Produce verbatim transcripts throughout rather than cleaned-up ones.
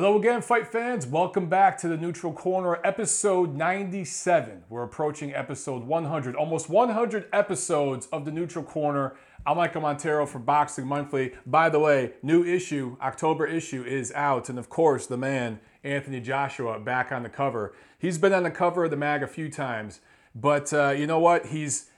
Hello again, fight fans. Welcome back to the Neutral Corner, episode ninety-seven. We're approaching episode one hundred, almost one hundred episodes of the Neutral Corner. I'm Michael Montero for Boxing Monthly. By the way, new issue, October issue is out. And of course, the man, Anthony Joshua, back on the cover. He's been on the cover of the MAG a few times. But uh, you know what? He's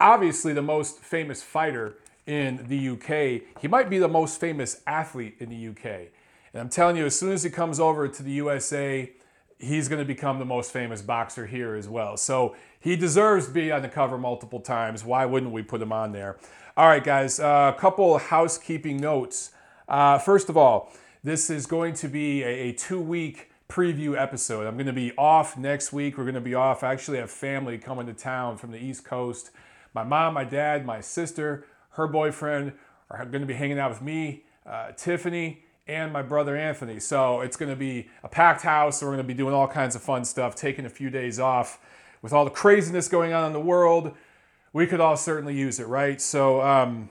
obviously the most famous fighter in the U K. He might be the most famous athlete in the U K. And I'm telling you, as soon as he comes over to the U S A, he's going to become the most famous boxer here as well. So he deserves to be on the cover multiple times. Why wouldn't we put him on there? All right, guys, a uh, couple of housekeeping notes. Uh, first of all, this is going to be a, a two-week preview episode. I'm going to be off next week. We're going to be off. I actually have family coming to town from the East Coast. My mom, my dad, my sister, her boyfriend are going to be hanging out with me, uh, Tiffany, and my brother Anthony. So it's gonna be a packed house. So we're gonna be doing all kinds of fun stuff, taking a few days off. With all the craziness going on in the world, we could all certainly use it, right? So um,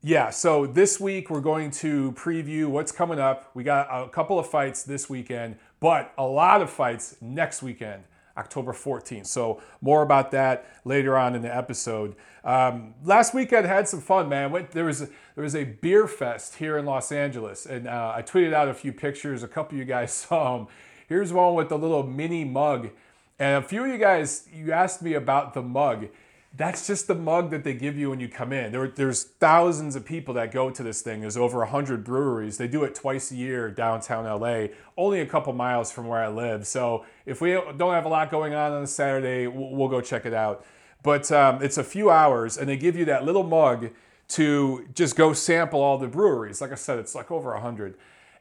yeah, so this week we're going to preview what's coming up. We got a couple of fights this weekend, but a lot of fights next weekend, October fourteenth. So more about that later on in the episode. Um, last weekend I had some fun, man. Went, there was a, there was a beer fest here in Los Angeles, and uh, I tweeted out a few pictures. A couple of you guys saw them. Here's one with the little mini mug, and a few of you guys you asked me about the mug. That's just the mug that they give you when you come in. There, there's thousands of people that go to this thing. There's over one hundred breweries. They do it twice a year downtown L A, only a couple miles from where I live. So if we don't have a lot going on on a Saturday, we'll, we'll go check it out. But um, it's a few hours, and they give you that little mug to just go sample all the breweries. Like I said, it's like over one hundred.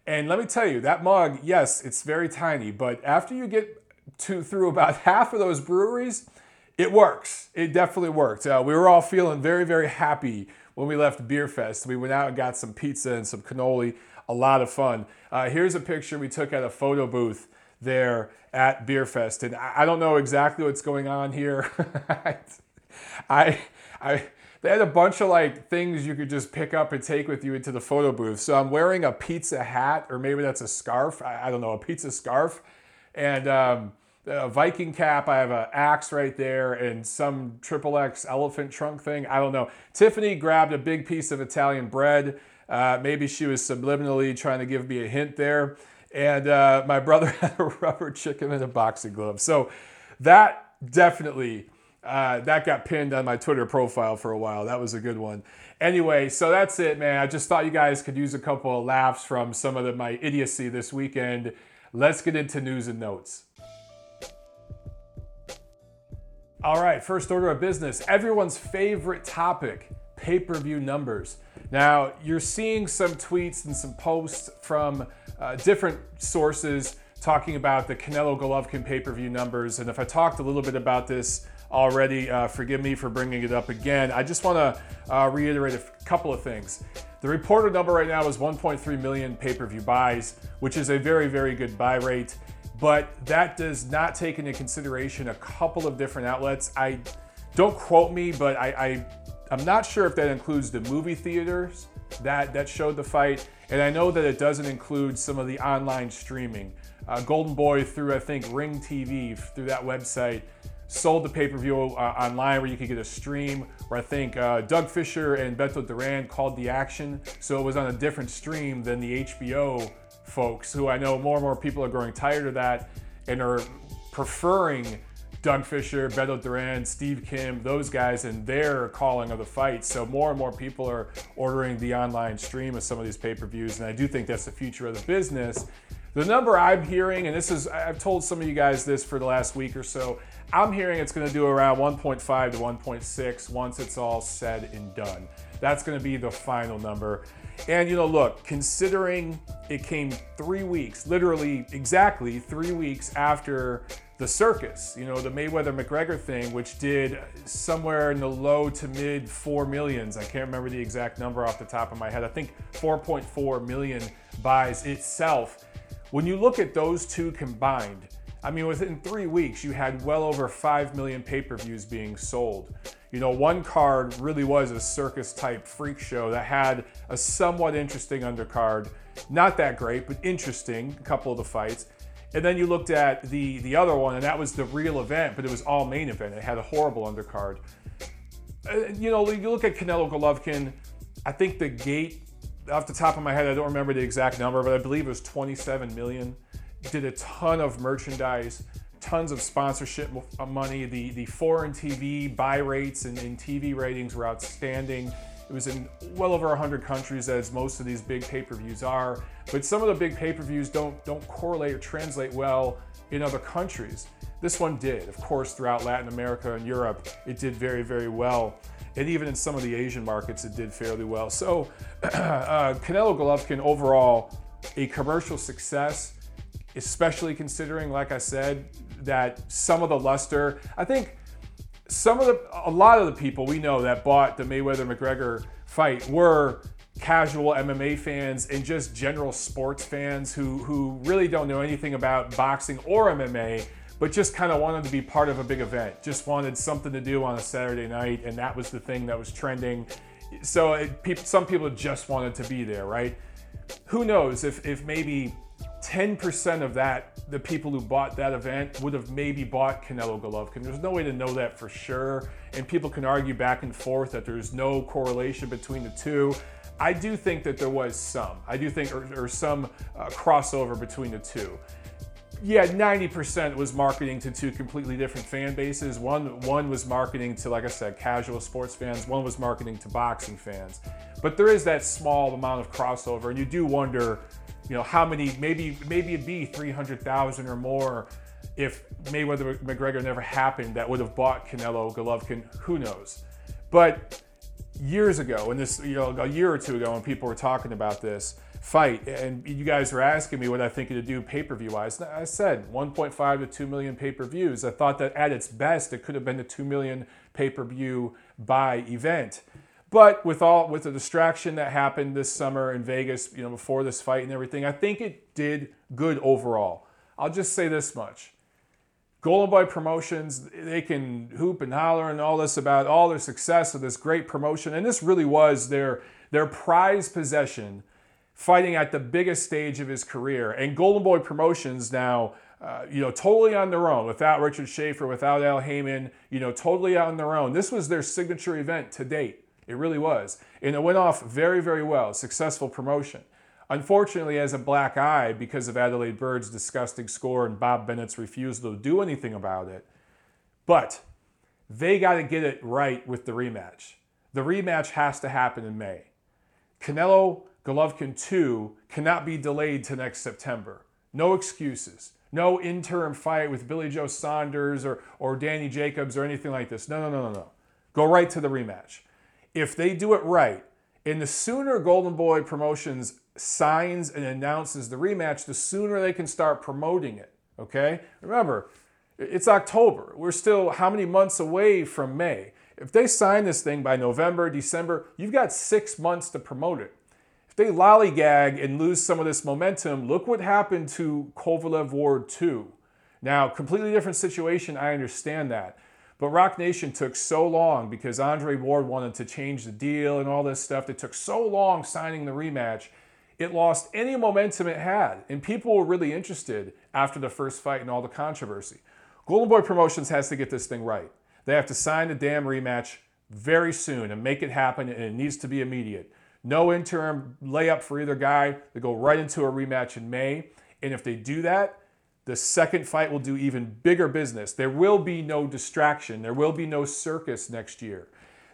And let me tell you, that mug, yes, it's very tiny, but after you get to through about half of those breweries, it works. It definitely worked. Uh, we were all feeling very, very happy when we left Beer Fest. We went out and got some pizza and some cannoli. A lot of fun. Uh, here's a picture we took at a photo booth there at Beer Fest. And I, I don't know exactly what's going on here. I, I, they had a bunch of like things you could just pick up and take with you into the photo booth. So I'm wearing a pizza hat, or maybe that's a scarf. I, I don't know, a pizza scarf. And um, a Viking cap, I have an axe right there, and some triple X elephant trunk thing, I don't know. Tiffany grabbed a big piece of Italian bread. Uh, maybe she was subliminally trying to give me a hint there. And uh, my brother had a rubber chicken and a boxing glove. So that definitely, uh, that got pinned on my Twitter profile for a while. That was a good one. Anyway, so that's it, man. I just thought you guys could use a couple of laughs from some of the, my idiocy this weekend. Let's get into news and notes. All right, first order of business, everyone's favorite topic, pay-per-view numbers. Now, you're seeing some tweets and some posts from uh, different sources talking about the Canelo Golovkin pay-per-view numbers. And if I talked a little bit about this already, uh, forgive me for bringing it up again. I just want to uh, reiterate a f- couple of things. The reported number right now is one point three million pay-per-view buys, which is a very, very good buy rate. But that does not take into consideration a couple of different outlets. I don't quote me, but I, I, I'm not sure if that includes the movie theaters that, that showed the fight. And I know that it doesn't include some of the online streaming. Uh, Golden Boy through, I think, Ring T V, through that website, sold the pay-per-view uh, online where you could get a stream, where I think uh, Doug Fisher and Beto Duran called the action. So it was on a different stream than the H B O folks, who I know more and more people are growing tired of that and are preferring Doug Fisher, Beto Duran, Steve Kim, those guys and their calling of the fight. So more and more people are ordering the online stream of some of these pay-per-views, and I do think that's the future of the business. The number I'm hearing, and this is, I've told some of you guys this for the last week or so, I'm hearing it's going to do around one point five to one point six once it's all said and done. That's going to be the final number. And, you know, look, considering it came three weeks, literally exactly three weeks after the circus, you know, the Mayweather-McGregor thing, which did somewhere in the low to mid four millions. I can't remember the exact number off the top of my head. I think four point four million buys itself. When you look at those two combined, I mean, within three weeks, you had well over five million pay-per-views being sold. You know, one card really was a circus-type freak show that had a somewhat interesting undercard. Not that great, but interesting, a couple of the fights. And then you looked at the, the other one, and that was the real event, but it was all main event. It had a horrible undercard. Uh, you know, you look at Canelo Golovkin, I think the gate, off the top of my head, I don't remember the exact number, but I believe it was twenty-seven million. Did a ton of merchandise, tons of sponsorship money. The, the foreign T V buy rates and, and T V ratings were outstanding. It was in well over one hundred countries, as most of these big pay-per-views are. But some of the big pay-per-views don't, don't correlate or translate well in other countries. This one did. Of course, throughout Latin America and Europe, it did very, very well. And even in some of the Asian markets, it did fairly well. So uh, Canelo Golovkin, overall, a commercial success, especially considering, like I said, that some of the luster, I think some of the, a lot of the people we know that bought the Mayweather-McGregor fight were casual M M A fans and just general sports fans who, who really don't know anything about boxing or M M A, but just kind of wanted to be part of a big event, just wanted something to do on a Saturday night, and that was the thing that was trending. So it, pe- some people just wanted to be there, right? Who knows if, if maybe ten percent of that, the people who bought that event would have maybe bought Canelo Golovkin. There's no way to know that for sure. And people can argue back and forth that there's no correlation between the two. I do think that there was some. I do think or, or some uh, crossover between the two. Yeah, ninety percent was marketing to two completely different fan bases. One, one was marketing to, like I said, casual sports fans. One was marketing to boxing fans. But there is that small amount of crossover, and you do wonder, you know, how many, maybe maybe it'd be three hundred thousand or more if Mayweather-McGregor never happened that would have bought Canelo Golovkin, who knows. But years ago, and this, you know, a year or two ago when people were talking about this fight, and you guys were asking me what I think it would do pay-per-view-wise, I said one point five to two million pay-per-views. I thought that at its best, it could have been a two million pay-per-view buy event. But with all with the distraction that happened this summer in Vegas, you know, before this fight and everything, I think it did good overall. I'll just say this much. Golden Boy Promotions, they can hoop and holler and all this about all their success of this great promotion. And this really was their, their prized possession, fighting at the biggest stage of his career. And Golden Boy Promotions now, uh, you know, totally on their own, without Richard Schaefer, without Al Heyman, you know, totally on their own. This was their signature event to date. It really was. And it went off very, very well. Successful promotion. Unfortunately, as a black eye, because of Adelaide Bird's disgusting score and Bob Bennett's refusal to do anything about it. But they got to get it right with the rematch. The rematch has to happen in May. Canelo Golovkin two cannot be delayed to next September. No excuses. No interim fight with Billy Joe Saunders or, or Danny Jacobs or anything like this. No, no, no, no, no. Go right to the rematch. If they do it right, and the sooner Golden Boy Promotions signs and announces the rematch, the sooner they can start promoting it, okay? Remember, it's October. We're still how many months away from May? If they sign this thing by November, December, you've got six months to promote it. If they lollygag and lose some of this momentum, look what happened to Kovalev Ward two. Now, completely different situation, I understand that. But Roc Nation took so long because Andre Ward wanted to change the deal and all this stuff. They took so long signing the rematch. It lost any momentum it had. And people were really interested after the first fight and all the controversy. Golden Boy Promotions has to get this thing right. They have to sign the damn rematch very soon and make it happen. And it needs to be immediate. No interim layup for either guy. They go right into a rematch in May. And if they do that, the second fight will do even bigger business. There will be no distraction. There will be no circus next year.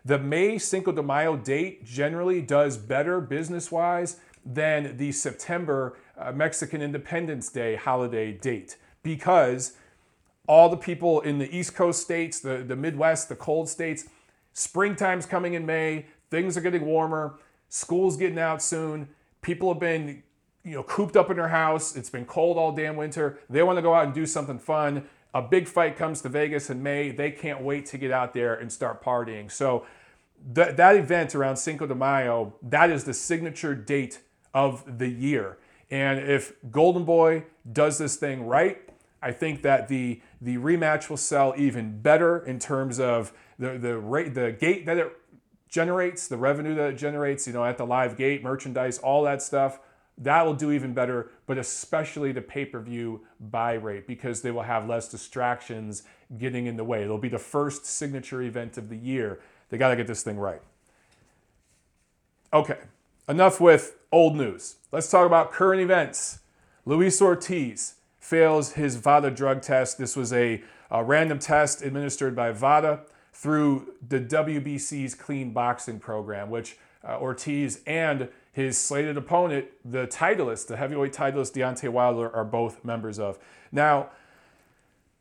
The May Cinco de Mayo date generally does better business-wise than the September uh, Mexican Independence Day holiday date, because all the people in the East Coast states, the, the Midwest, the cold states, springtime's coming in May, things are getting warmer, school's getting out soon, people have been, you know, cooped up in their house. It's been cold all damn winter. They want to go out and do something fun. A big fight comes to Vegas in May. They can't wait to get out there and start partying. So th- that event around Cinco de Mayo, that is the signature date of the year. And if Golden Boy does this thing right, I think that the the rematch will sell even better in terms of the the rate, the gate that it generates, the revenue that it generates, you know, at the live gate, merchandise, all that stuff. That will do even better, but especially the pay-per-view buy rate, because they will have less distractions getting in the way. It'll be the first signature event of the year. They got to get this thing right. Okay, enough with old news. Let's talk about current events. Luis Ortiz fails his VADA drug test. This was a, a random test administered by VADA through the W B C's Clean Boxing Program, which uh, Ortiz and his slated opponent, the titleist, the heavyweight titleist Deontay Wilder, are both members of. Now,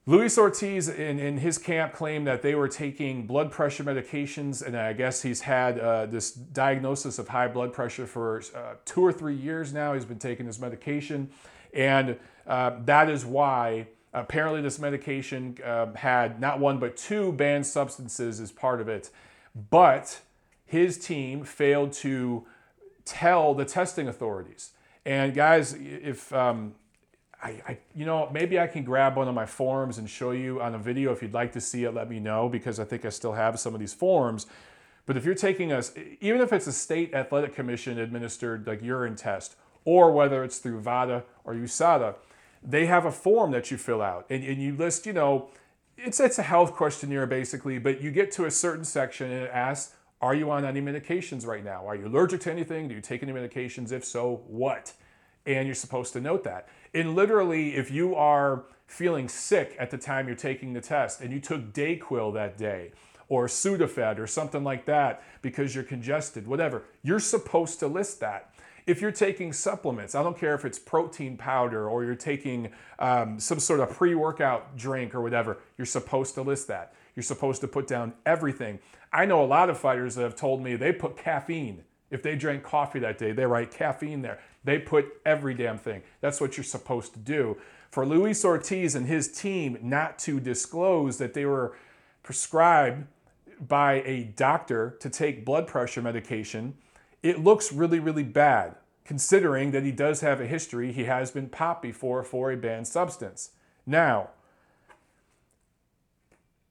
Luis Ortiz in, in his camp claimed that they were taking blood pressure medications, and I guess he's had uh, this diagnosis of high blood pressure for uh, two or three years now. He's been taking this medication, and uh, that is why apparently this medication uh, had not one but two banned substances as part of it. But his team failed to tell the testing authorities. And guys, if um, I, I, you know, maybe I can grab one of my forms and show you on a video. If you'd like to see it, let me know, because I think I still have some of these forms. But if you're taking us, even if it's a state athletic commission administered like urine test, or whether it's through VADA or U S A D A, they have a form that you fill out and, and you list, you know, it's it's a health questionnaire basically, but you get to a certain section and it asks, are you on any medications right now? Are you allergic to anything? Do you take any medications? If so, what? And you're supposed to note that. And literally, if you are feeling sick at the time you're taking the test and you took Dayquil that day or Sudafed or something like that because you're congested, whatever, you're supposed to list that. If you're taking supplements, I don't care if it's protein powder or you're taking um, some sort of pre-workout drink or whatever, you're supposed to list that. You're supposed to put down everything. I know a lot of fighters that have told me they put caffeine. If they drank coffee that day, they write caffeine there. They put every damn thing. That's what you're supposed to do. For Luis Ortiz and his team not to disclose that they were prescribed by a doctor to take blood pressure medication, it looks really, really bad, considering that he does have a history. He has been popped before for a banned substance. Now,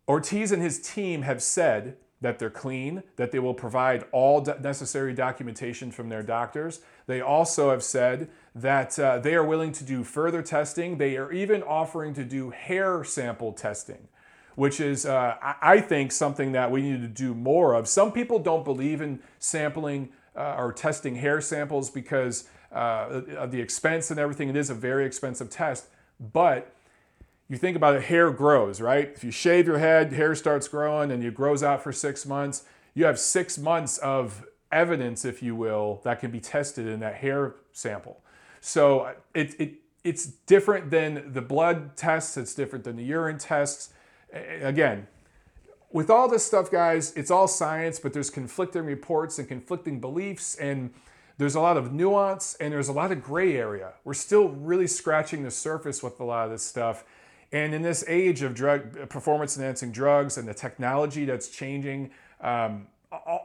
Ortiz and his team have said that they're clean, that they will provide all do- necessary documentation from their doctors. They also have said that uh, they are willing to do further testing. They are even offering to do hair sample testing, which is, uh, I-, I think, something that we need to do more of. Some people don't believe in sampling uh, or testing hair samples because uh, of the expense and everything. It is a very expensive test, but you think about it, hair grows, right? If you shave your head, hair starts growing and it grows out for six months. You have six months of evidence, if you will, that can be tested in that hair sample. So it, it it's different than the blood tests. It's different than the urine tests. Again, with all this stuff, guys, it's all science, but there's conflicting reports and conflicting beliefs, and there's a lot of nuance and there's a lot of gray area. We're still really scratching the surface with a lot of this stuff. And in this age of drug performance-enhancing drugs and the technology that's changing, um,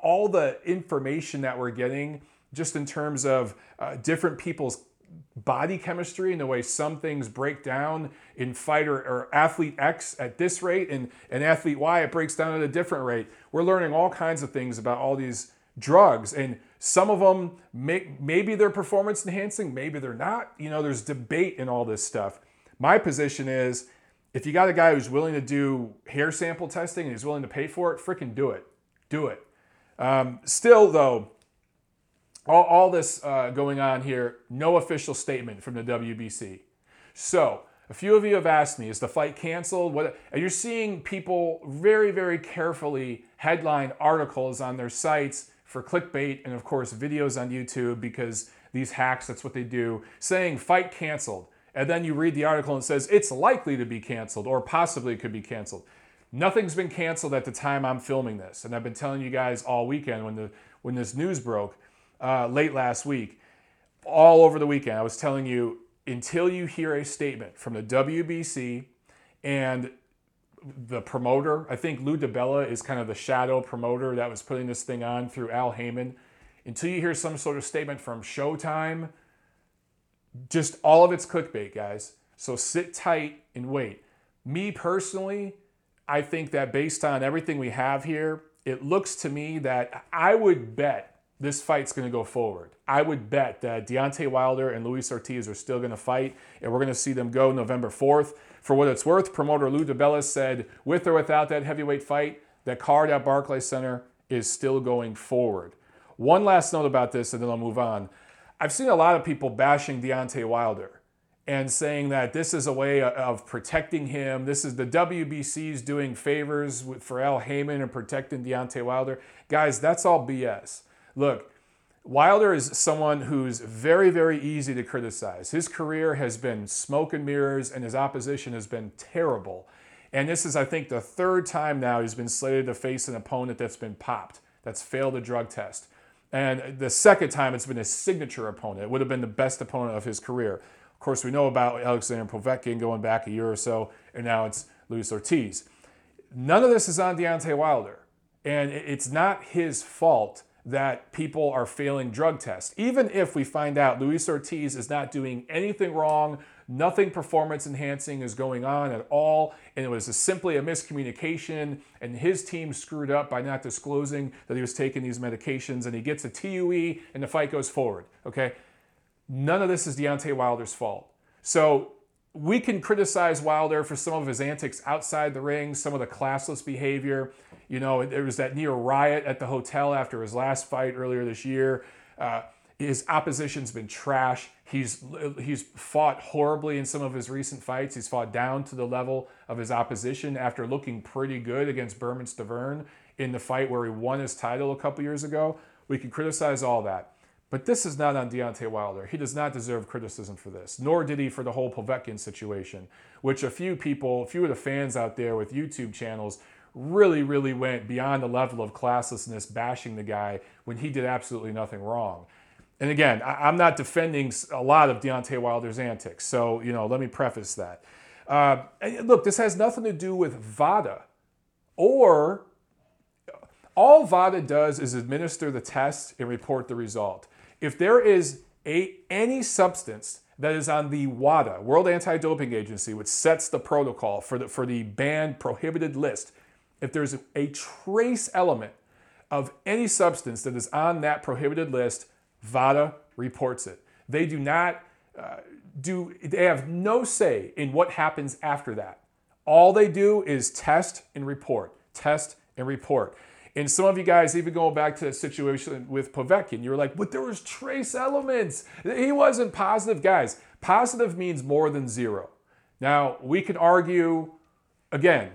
all the information that we're getting just in terms of uh, different people's body chemistry and the way some things break down in fighter or athlete X at this rate, and, and athlete Y, it breaks down at a different rate. We're learning all kinds of things about all these drugs, and some of them, may, maybe they're performance-enhancing, maybe they're not. You know, there's debate in all this stuff. My position is, if you got a guy who's willing to do hair sample testing and he's willing to pay for it, freaking do it. Do it. Um, still, though, all, all this uh, going on here, no official statement from the W B C. So, a few of you have asked me, is the fight canceled? What? And you're seeing people very, very carefully headline articles on their sites for clickbait and, of course, videos on YouTube, because these hacks, that's what they do, saying fight canceled. And then you read the article and it says, it's likely to be canceled or possibly could be canceled. Nothing's been canceled at the time I'm filming this. And I've been telling you guys all weekend when the when this news broke uh, late last week, all over the weekend, I was telling you, until you hear a statement from the W B C and the promoter, I think Lou DiBella is kind of the shadow promoter that was putting this thing on through Al Heyman. Until you hear some sort of statement from Showtime, just all of it's clickbait, guys. So sit tight and wait. Me personally, I think that based on everything we have here, it looks to me that I would bet this fight's going to go forward. I would bet that Deontay Wilder and Luis Ortiz are still going to fight, and we're going to see them go November fourth. For what it's worth, promoter Lou DiBella said, with or without that heavyweight fight, that card at Barclays Center is still going forward. One last note about this, and then I'll move on. I've seen a lot of people bashing Deontay Wilder and saying that this is a way of protecting him. This is the W B C's doing favors for Al Heyman and protecting Deontay Wilder. Guys, that's all B S. Look, Wilder is someone who's very, very easy to criticize. His career has been smoke and mirrors, and his opposition has been terrible. And this is, I think, the third time now he's been slated to face an opponent that's been popped, that's failed a drug test. And the second time, it's been a signature opponent. It would have been the best opponent of his career. Of course, we know about Alexander Povetkin going back a year or so, and now it's Luis Ortiz. None of this is on Deontay Wilder, and it's not his fault that people are failing drug tests. Even if we find out Luis Ortiz is not doing anything wrong, nothing performance enhancing is going on at all, and it was a simply a miscommunication, and his team screwed up by not disclosing that he was taking these medications, and he gets a T U E, and the fight goes forward, okay? None of this is Deontay Wilder's fault. So we can criticize Wilder for some of his antics outside the ring, some of the classless behavior. You know, there was that near riot at the hotel after his last fight earlier this year. Uh, his opposition's been trash. He's he's fought horribly in some of his recent fights. He's fought down to the level of his opposition after looking pretty good against Berman Stavern in the fight where he won his title a couple years ago. We can criticize all that. But this is not on Deontay Wilder. He does not deserve criticism for this, nor did he for the whole Povetkin situation, which a few people, a few of the fans out there with YouTube channels really, really went beyond the level of classlessness bashing the guy when he did absolutely nothing wrong. And again, I'm not defending a lot of Deontay Wilder's antics, so you know, let me preface that. Uh, look, this has nothing to do with VADA or all VADA does is administer the test and report the result. If there is a, any substance that is on the WADA, World Anti-Doping Agency, which sets the protocol for the, for the banned prohibited list, if there's a trace element of any substance that is on that prohibited list, VADA reports it. They do not uh, do, they have no say in what happens after that. All they do is test and report, test and report. And some of you guys, even going back to the situation with Povetkin, you were like, but there was trace elements. He wasn't positive. Guys, positive means more than zero. Now, we can argue, again,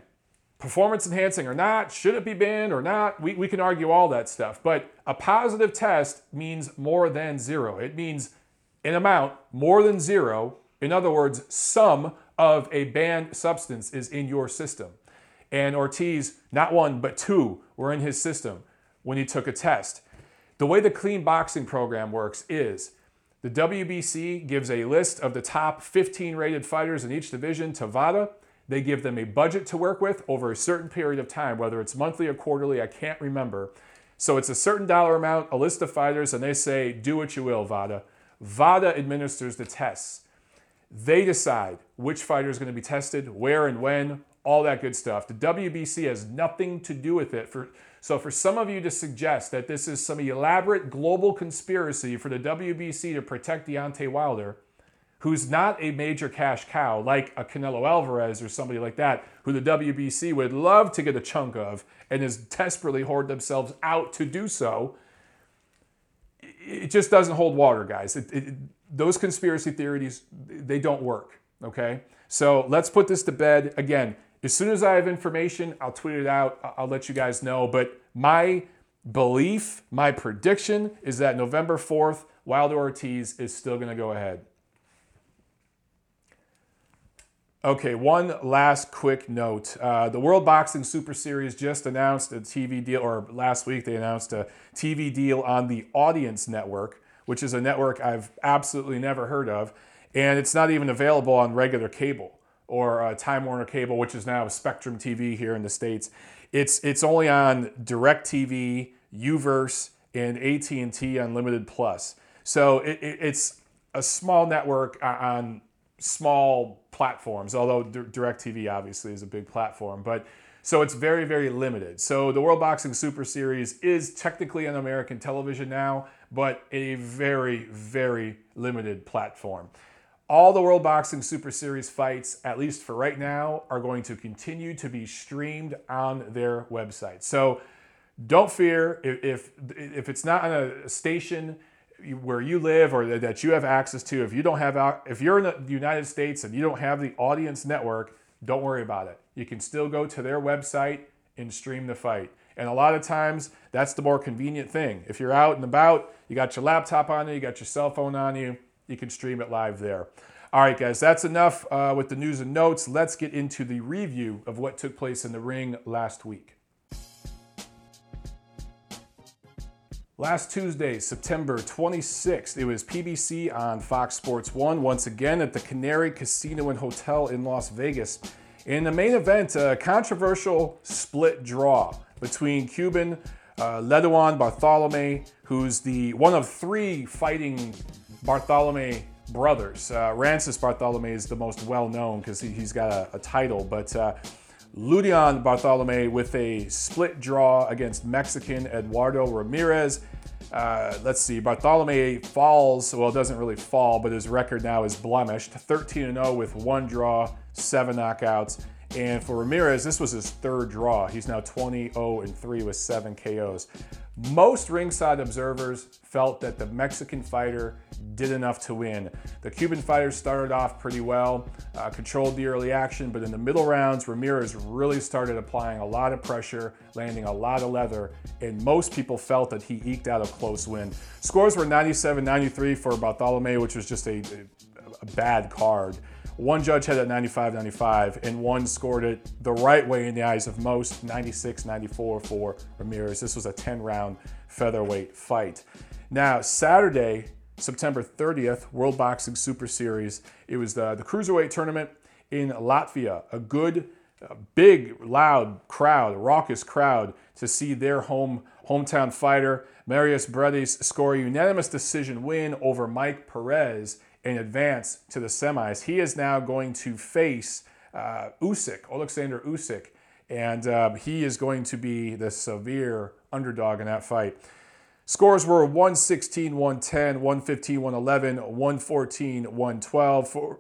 performance enhancing or not, should it be banned or not? We, we can argue all that stuff. But a positive test means more than zero. It means an amount more than zero. In other words, some of a banned substance is in your system. And Ortiz, not one, but two were in his system when he took a test. The way the Clean Boxing Program works is the W B C gives a list of the top fifteen rated fighters in each division to VADA. They give them a budget to work with over a certain period of time, whether it's monthly or quarterly, I can't remember. So it's a certain dollar amount, a list of fighters, and they say, do what you will, VADA. VADA administers the tests. They decide which fighter is going to be tested, where and when, all that good stuff. The W B C has nothing to do with it. For, so for some of you to suggest that this is some elaborate global conspiracy for the W B C to protect Deontay Wilder, who's not a major cash cow like a Canelo Alvarez or somebody like that, who the W B C would love to get a chunk of and is desperately hoarding themselves out to do so, it just doesn't hold water, guys. It, it, those conspiracy theories, they don't work, okay? So let's put this to bed. Again, as soon as I have information, I'll tweet it out. I'll let you guys know. But my belief, my prediction is that November fourth, Wilder Ortiz is still going to go ahead. Okay, one last quick note. Uh, the World Boxing Super Series just announced a T V deal, or last week they announced a T V deal on the Audience Network, which is a network I've absolutely never heard of. And it's not even available on regular cable or uh, Time Warner Cable, which is now Spectrum T V here in the States. It's it's only on DirecTV, Uverse, and A T and T Unlimited Plus. So it, it, it's a small network on small platforms, although DirecTV obviously is a big platform. But so it's very, very limited. So the World Boxing Super Series is technically on American television now, but a very, very limited platform. All the World Boxing Super Series fights, at least for right now, are going to continue to be streamed on their website. So don't fear, if if it's not on a station where you live or that you have access to, if you don't have, if you're in the United States and you don't have the Audience Network, don't worry about it. You can still go to their website and stream the fight. And a lot of times, that's the more convenient thing. If you're out and about, you got your laptop on you, you got your cell phone on you, you can stream it live there. All right, guys, that's enough uh, with the news and notes. Let's get into the review of what took place in the ring last week. Last Tuesday, September twenty-sixth, it was P B C on Fox Sports one, once again at the Canary Casino and Hotel in Las Vegas. In the main event, a controversial split draw between Cuban uh, Ledwan Bartolome, who's the one of three fighting Bartolome brothers. Uh, Rancis Bartolome is the most well-known because he, he's got a, a title, but uh, Ludeon Bartolome with a split draw against Mexican Eduardo Ramirez. Uh, let's see, Bartolome falls, well, doesn't really fall, but his record now is blemished. thirteen and oh with one draw, seven knockouts. And for Ramirez, this was his third draw. He's now twenty oh three with seven K Os. Most ringside observers felt that the Mexican fighter did enough to win. The Cuban fighter started off pretty well, uh, controlled the early action, but in the middle rounds, Ramirez really started applying a lot of pressure, landing a lot of leather, and most people felt that he eked out a close win. Scores were ninety-seven ninety-three for Bartolome, which was just a, a bad card. One judge had it ninety-five ninety-five, and one scored it the right way in the eyes of most, ninety-six ninety-four for Ramirez. This was a ten-round featherweight fight. Now, Saturday, September thirtieth, World Boxing Super Series. It was the, the Cruiserweight tournament in Latvia. A good, a big, loud crowd, raucous crowd to see their home hometown fighter, Marius Bredis, score a unanimous decision win over Mike Perez and advance to the semis. He is now going to face uh, Usyk, Oleksandr Usyk, and uh, he is going to be the severe underdog in that fight. Scores were one sixteen one ten, one fifteen one eleven, one fourteen one twelve. For,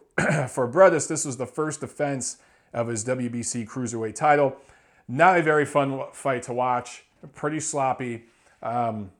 for Bredis, this was the first defense of his W B C Cruiserweight title. Not a very fun fight to watch, pretty sloppy. Um,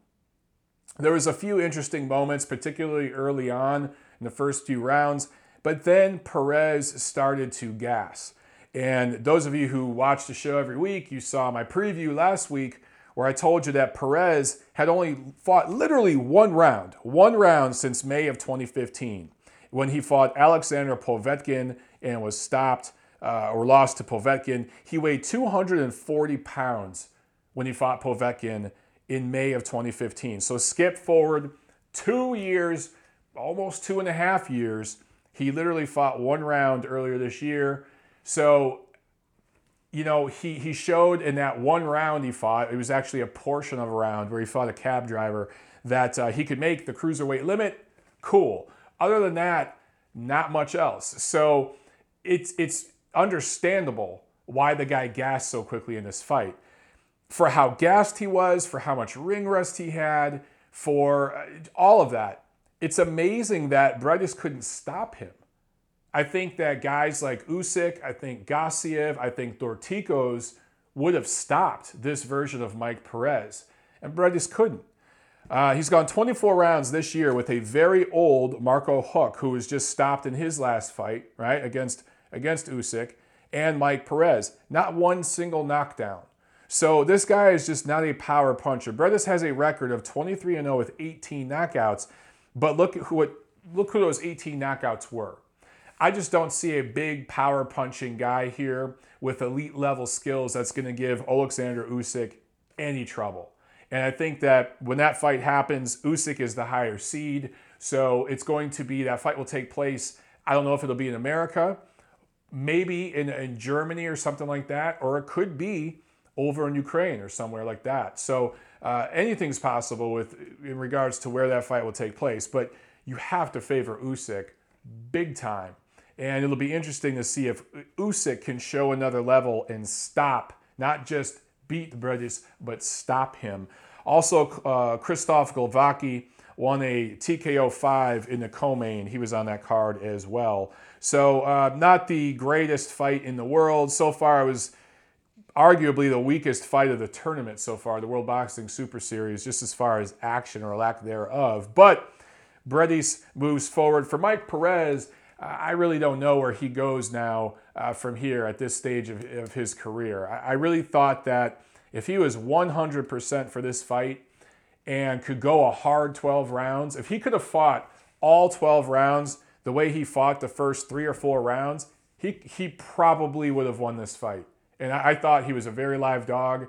there was a few interesting moments, particularly early on, in the first few rounds, but then Perez started to gas. And those of you who watch the show every week, you saw my preview last week where I told you that Perez had only fought literally one round, one round since May of twenty fifteen, when he fought Alexander Povetkin and was stopped uh, or lost to Povetkin. He weighed two hundred forty pounds when he fought Povetkin in May of twenty fifteen. So skip forward two years almost two and a half years. He literally fought one round earlier this year. So, you know, he, he showed in that one round he fought, it was actually a portion of a round where he fought a cab driver, that uh, he could make the cruiserweight limit. Cool. Other than that, not much else. So it's, it's understandable why the guy gassed so quickly in this fight. For how gassed he was, for how much ring rust he had, for all of that. It's amazing that Bredis couldn't stop him. I think that guys like Usyk, I think Gassiev, I think Dorticos would have stopped this version of Mike Perez, and Bredis couldn't. Uh, he's gone twenty-four rounds this year with a very old Marco Huck, who was just stopped in his last fight, right, against, against Usyk, and Mike Perez. Not one single knockdown. So this guy is just not a power puncher. Bredis has a record of twenty-three and oh with eighteen knockouts, but look at who it, look who those eighteen knockouts were. I just don't see a big power punching guy here with elite level skills that's going to give Oleksandr Usyk any trouble. And I think that when that fight happens, Usyk is the higher seed, so it's going to be, that fight will take place. I don't know if it'll be in America, maybe in, in Germany or something like that, or it could be over in Ukraine or somewhere like that. So uh, anything's possible with in regards to where that fight will take place, but you have to favor Usyk big time. And it'll be interesting to see if Usyk can show another level and stop, not just beat Burgess, but stop him. Also, uh, Krzysztof Golwacki won a T K O five in the co-main. He was on that card as well. So uh, not the greatest fight in the world. So far, it was arguably the weakest fight of the tournament so far, the World Boxing Super Series, just as far as action or lack thereof. But Bredes moves forward. For Mike Perez, I really don't know where he goes now uh, from here at this stage of, of his career. I, I really thought that if he was one hundred percent for this fight and could go a hard twelve rounds, if he could have fought all twelve rounds the way he fought the first three or four rounds, he, he probably would have won this fight. And I, I thought he was a very live dog.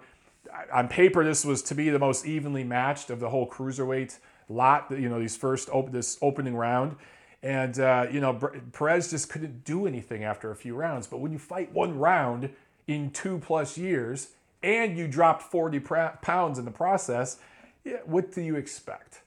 I, on paper, this was to be the most evenly matched of the whole cruiserweight lot, you know, these first op- this opening round. And, uh, you know, Perez just couldn't do anything after a few rounds. But when you fight one round in two-plus years and you dropped forty pounds in the process, yeah, what do you expect?